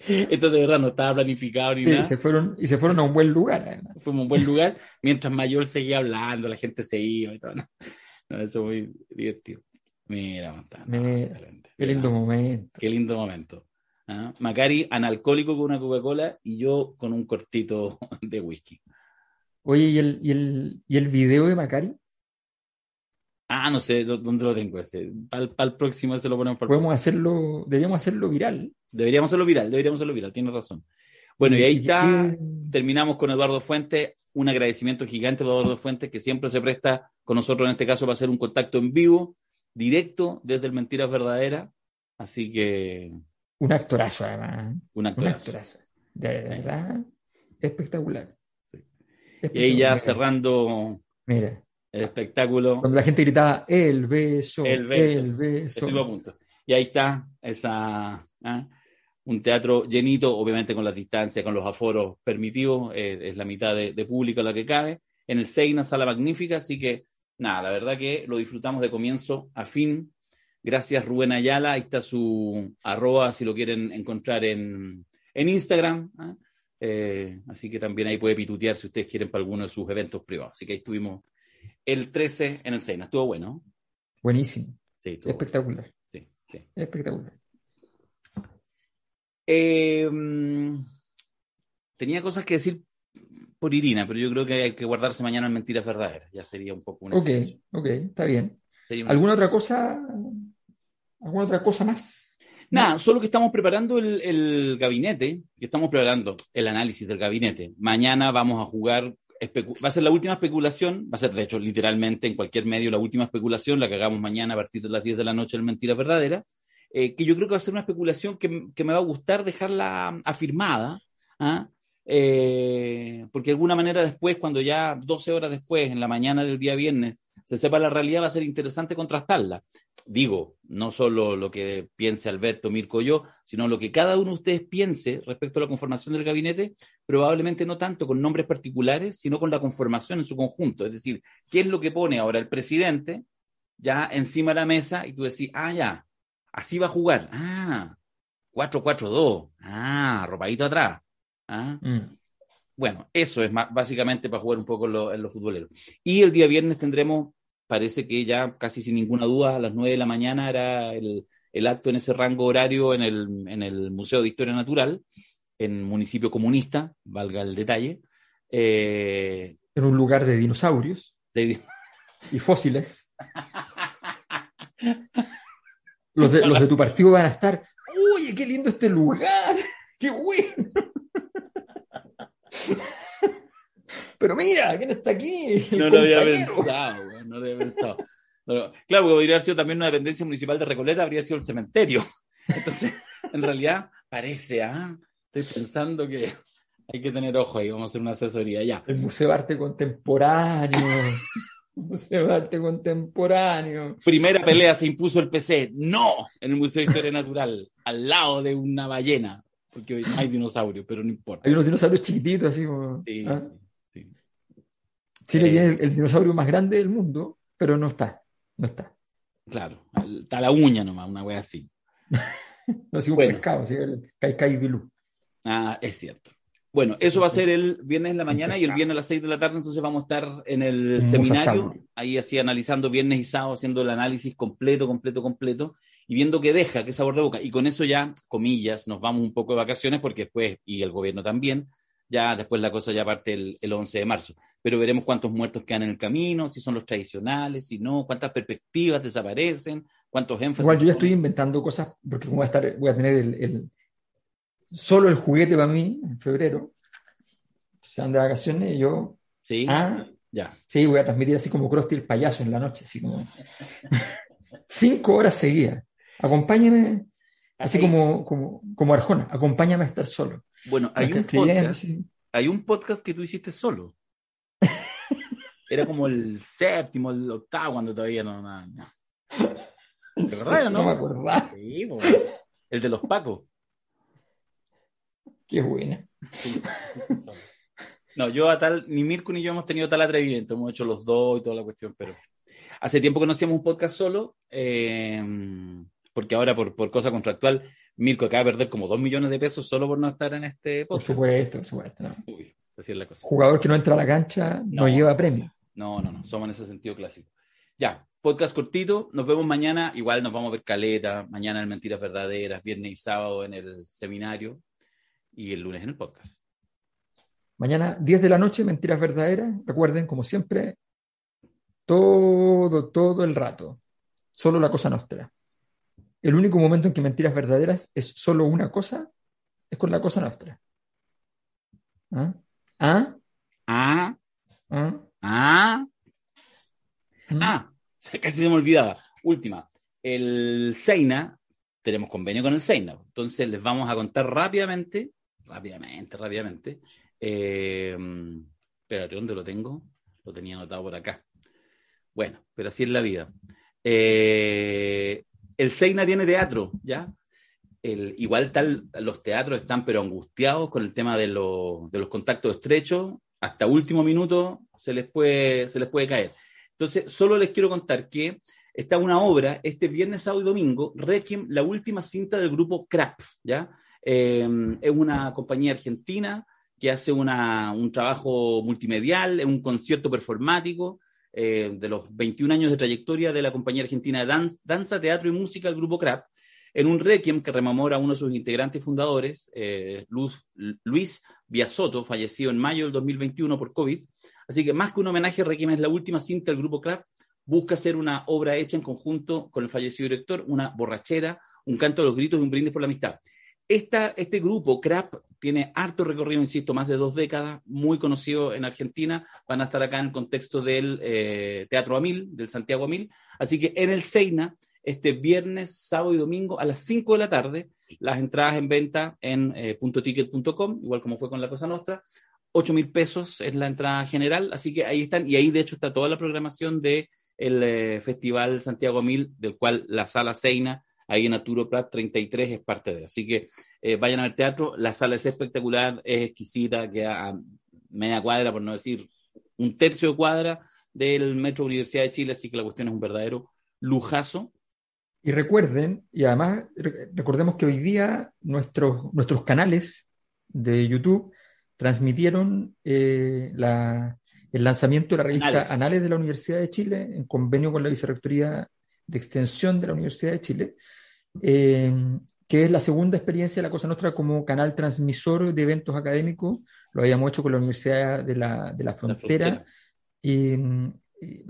Esto de verdad no estaba planificado ni sí, nada. Se fueron, y se fueron a un buen lugar, además. Fuimos a un buen lugar, mientras Mayol seguía hablando, la gente se iba y todo. ¿No? No, eso es muy divertido. Mira, Montana. Mira, excelente. Qué lindo Mira, momento. Qué lindo momento. ¿Ah? Macari, analcohólico con una Coca-Cola y yo con un cortito de whisky. Oye, ¿y el, y el, y el video de Macari? Ah, no sé, ¿dónde lo tengo ese? Para pa el próximo se lo ponemos para el próximo. Podemos hacerlo, deberíamos hacerlo viral. Deberíamos hacerlo viral, deberíamos hacerlo viral, tienes razón. Bueno, y ahí está, terminamos con Eduardo Fuentes, un agradecimiento gigante para Eduardo Fuentes, que siempre se presta con nosotros en este caso para hacer un contacto en vivo, directo, desde el Mentiras Verdaderas, así que... Un actorazo, además. Un actorazo. Un actorazo. De verdad, espectacular. Sí. espectacular. Y ahí ya cerrando... Mira. El espectáculo. Cuando la gente gritaba, el beso, el beso. El beso. Estuvo a punto. Y ahí está esa... ¿eh? Un teatro llenito, obviamente con las distancias, con los aforos permitidos, eh, es la mitad de, de público la que cabe, en el Seina, sala magnífica, así que nada, la verdad que lo disfrutamos de comienzo a fin. Gracias Rubén Ayala, ahí está su arroba si lo quieren encontrar en, en Instagram, ¿eh? Eh, así que también ahí puede pitutear si ustedes quieren para alguno de sus eventos privados, así que ahí estuvimos el trece en el Seina, estuvo bueno. Buenísimo, sí, estuvo espectacular. Bueno. Sí, sí. Espectacular. Eh, tenía cosas que decir por Irina, pero yo creo que hay que guardarse mañana en Mentiras Verdaderas. Ya sería un poco un exceso. Ok, ok, está bien. ¿Alguna otra cosa? ¿Alguna otra cosa más? Nada, solo que estamos preparando el, el gabinete, que estamos preparando el análisis del gabinete. Mañana vamos a jugar, va a ser la última especulación, va a ser de hecho literalmente en cualquier medio la última especulación, la que hagamos mañana a partir de las diez de la noche en Mentiras Verdaderas. Eh, que yo creo que va a ser una especulación que, que me va a gustar dejarla afirmada, ¿ah? eh, porque de alguna manera después, cuando ya doce horas después, en la mañana del día viernes, se sepa la realidad, va a ser interesante contrastarla. Digo, no solo lo que piense Alberto, Mirko, yo, sino lo que cada uno de ustedes piense respecto a la conformación del gabinete, probablemente no tanto con nombres particulares, sino con la conformación en su conjunto. Es decir, ¿qué es lo que pone ahora el presidente ya encima de la mesa? Y tú decís, ah, ya, así va a jugar. Ah, cuatro cuatro dos. Ah, ropadito atrás. Ah. Mm. Bueno, eso es más, básicamente para jugar un poco lo, en los futboleros. Y el día viernes tendremos, parece que ya casi sin ninguna duda, a las nueve de la mañana era el, el acto en ese rango horario en el, en el Museo de Historia Natural, en municipio comunista, valga el detalle. Eh, en un lugar de dinosaurios de di- y fósiles. Los de, los de tu partido van a estar, ¡oye, qué lindo este lugar! ¡Qué bueno! Pero mira, ¿quién está aquí? El no compañero. Lo había pensado, güey, no lo había pensado. Pero, claro, porque hubiera sido también una dependencia municipal de Recoleta, habría sido el cementerio. Entonces, en realidad, parece, ¿ah? ¿eh? Estoy pensando que hay que tener ojo ahí, vamos a hacer una asesoría ya. El Museo de Arte Contemporáneo... Museo de Arte Contemporáneo. Primera pelea, se impuso el P C. No, en el Museo de Historia Natural, al lado de una ballena, porque hoy hay dinosaurios, pero no importa. Hay unos dinosaurios chiquititos, así como... Sí, ¿ah? sí, sí. Chile eh, tiene el, el dinosaurio más grande del mundo, pero no está, no está. Claro, está la uña nomás, una wea así. No es un bueno. pescado, así el caicai bilú. Ah, es cierto. Bueno, eso va a ser el viernes en la mañana y el viernes a las seis de la tarde, entonces vamos a estar en el vamos seminario, ahí así analizando viernes y sábado, haciendo el análisis completo, completo, completo, y viendo qué deja, qué sabor de boca. Y con eso ya, comillas, nos vamos un poco de vacaciones, porque después, y el gobierno también, ya después la cosa ya parte el, el once de marzo. Pero veremos cuántos muertos quedan en el camino, si son los tradicionales, si no, cuántas perspectivas desaparecen, cuántos énfasis... Igual yo ya estoy inventando cosas, porque voy a, estar, voy a tener el... el... solo el juguete para mí en febrero. Se van de vacaciones y yo... Sí, ah, ya. Sí, voy a transmitir así como Krusty el payaso en la noche, así como... Cinco horas seguidas. Acompáñame, así como, como, como Arjona, acompáñame a estar solo. Bueno, hay un, podcast, hay un podcast que tú hiciste solo. Era como el séptimo, el octavo, cuando todavía no... no, no. ¿Te acordás, sí, no? No me acordaba. Sí, pues, el de los Pacos. Qué buena. Sí. No, yo a tal, ni Mirko ni yo hemos tenido tal atrevimiento, hemos hecho los dos y toda la cuestión, pero hace tiempo que no hacíamos un podcast solo, eh, porque ahora por, por cosa contractual, Mirko acaba de perder como dos millones de pesos solo por no estar en este podcast. Por supuesto, por supuesto. No. Uy, así es la cosa. Jugador que no entra a la cancha no, no lleva premio. No, no, no, somos en ese sentido clásicos. Ya, podcast cortito, nos vemos mañana, igual nos vamos a ver caleta, mañana en Mentiras Verdaderas, viernes y sábado en el seminario y el lunes en el podcast. Mañana, diez de la noche, Mentiras Verdaderas. Recuerden, como siempre, todo, todo el rato. Solo la cosa nostra. El único momento en que Mentiras Verdaderas es solo una cosa, es con la cosa nostra. ¿Ah? ¿Ah? ¿Ah? ¿Ah? ¿Ah? Ah, casi se me olvidaba. Última. El Seina, tenemos convenio con el Seina. Entonces les vamos a contar rápidamente, rápidamente, rápidamente, Eh, espérate, ¿dónde lo tengo? Lo tenía anotado por acá. Bueno, pero así es la vida. Eh, el Seina tiene teatro, ¿ya? El, igual tal, los teatros están pero angustiados con el tema de, lo, de los contactos estrechos. Hasta último minuto se les puede, se les puede caer. Entonces, solo les quiero contar que está una obra, este viernes, sábado y domingo, Requiem, la última cinta del grupo Krapp, ¿ya? Eh, es una compañía argentina que hace una, un trabajo multimedial, un concierto performático, eh, de los veintiún años de trayectoria de la compañía argentina de danza, danza, teatro y música, el Grupo Krapp, en un requiem que rememora a uno de sus integrantes fundadores, eh, Luz, Luis Biasotto, fallecido en mayo del dos mil veintiuno por COVID. Así que más que un homenaje, Requiem es la última cinta del Grupo Krapp, busca ser una obra hecha en conjunto con el fallecido director, una borrachera, un canto a los gritos y un brindis por la amistad. Esta, este grupo, Krapp, tiene harto recorrido, insisto, más de dos décadas, muy conocido en Argentina, van a estar acá en el contexto del eh, Teatro a Mil, del Santiago a Mil, así que en el Seina, este viernes, sábado y domingo, a las cinco de la tarde, las entradas en venta en eh, punto ticket punto com, igual como fue con La Cosa Nostra, ocho mil pesos es la entrada general, así que ahí están, y ahí de hecho está toda la programación del eh, Festival Santiago a Mil, del cual la Sala Seina, ahí en Arturo Prat treinta y tres es parte de. Así que eh, vayan al teatro, la sala es espectacular, es exquisita, queda a media cuadra, por no decir un tercio de cuadra del Metro Universidad de Chile, así que la cuestión es un verdadero lujazo. Y recuerden, y además recordemos que hoy día nuestros, nuestros canales de YouTube transmitieron eh, la, el lanzamiento de la revista Anales. Anales de la Universidad de Chile en convenio con la Vicerrectoría de Extensión de la Universidad de Chile, eh, que es la segunda experiencia de La Cosa Nostra como canal transmisor de eventos académicos. Lo habíamos hecho con la Universidad de la, de la Frontera, la Frontera. Y, y en,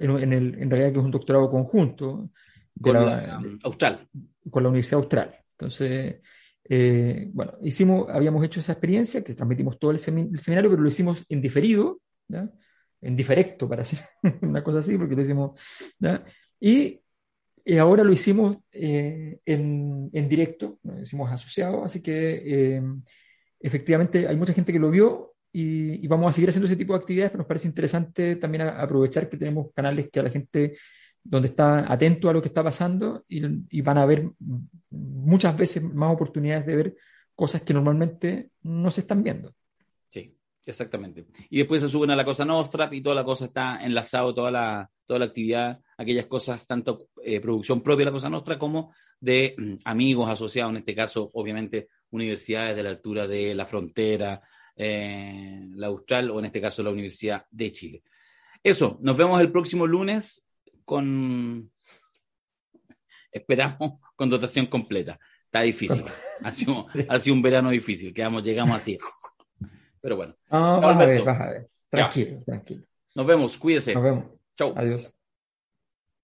en, el, en realidad que es un doctorado conjunto con la, la um, Austral, con la Universidad Austral. Entonces, eh, bueno, hicimos, habíamos hecho esa experiencia, que transmitimos todo el, semin- el seminario, pero lo hicimos en diferido, ¿ya? En diferecto, para hacer una cosa así, porque lo hicimos, ¿ya? Y Y ahora lo hicimos eh, en, en directo, lo hicimos asociado, así que eh, efectivamente hay mucha gente que lo vio y, y vamos a seguir haciendo ese tipo de actividades, pero nos parece interesante también a, aprovechar que tenemos canales que a la gente, donde está atento a lo que está pasando y, y van a ver muchas veces más oportunidades de ver cosas que normalmente no se están viendo. Sí, exactamente. Y después se suben a La Cosa Nostra y toda la cosa está enlazado, toda la, toda la actividad, aquellas cosas, tanto eh, producción propia de La Cosa Nostra como de eh, amigos asociados, en este caso, obviamente, universidades de la altura de La Frontera, eh, la Austral, o en este caso la Universidad de Chile. Eso, nos vemos el próximo lunes con, esperamos, con dotación completa. Está difícil, ha sido, ha sido un verano difícil, quedamos, llegamos así. Pero bueno. No, vas a ver, vas a ver. Tranquilo, ya. tranquilo. Nos vemos, cuídese. Nos vemos. Chau. Adiós.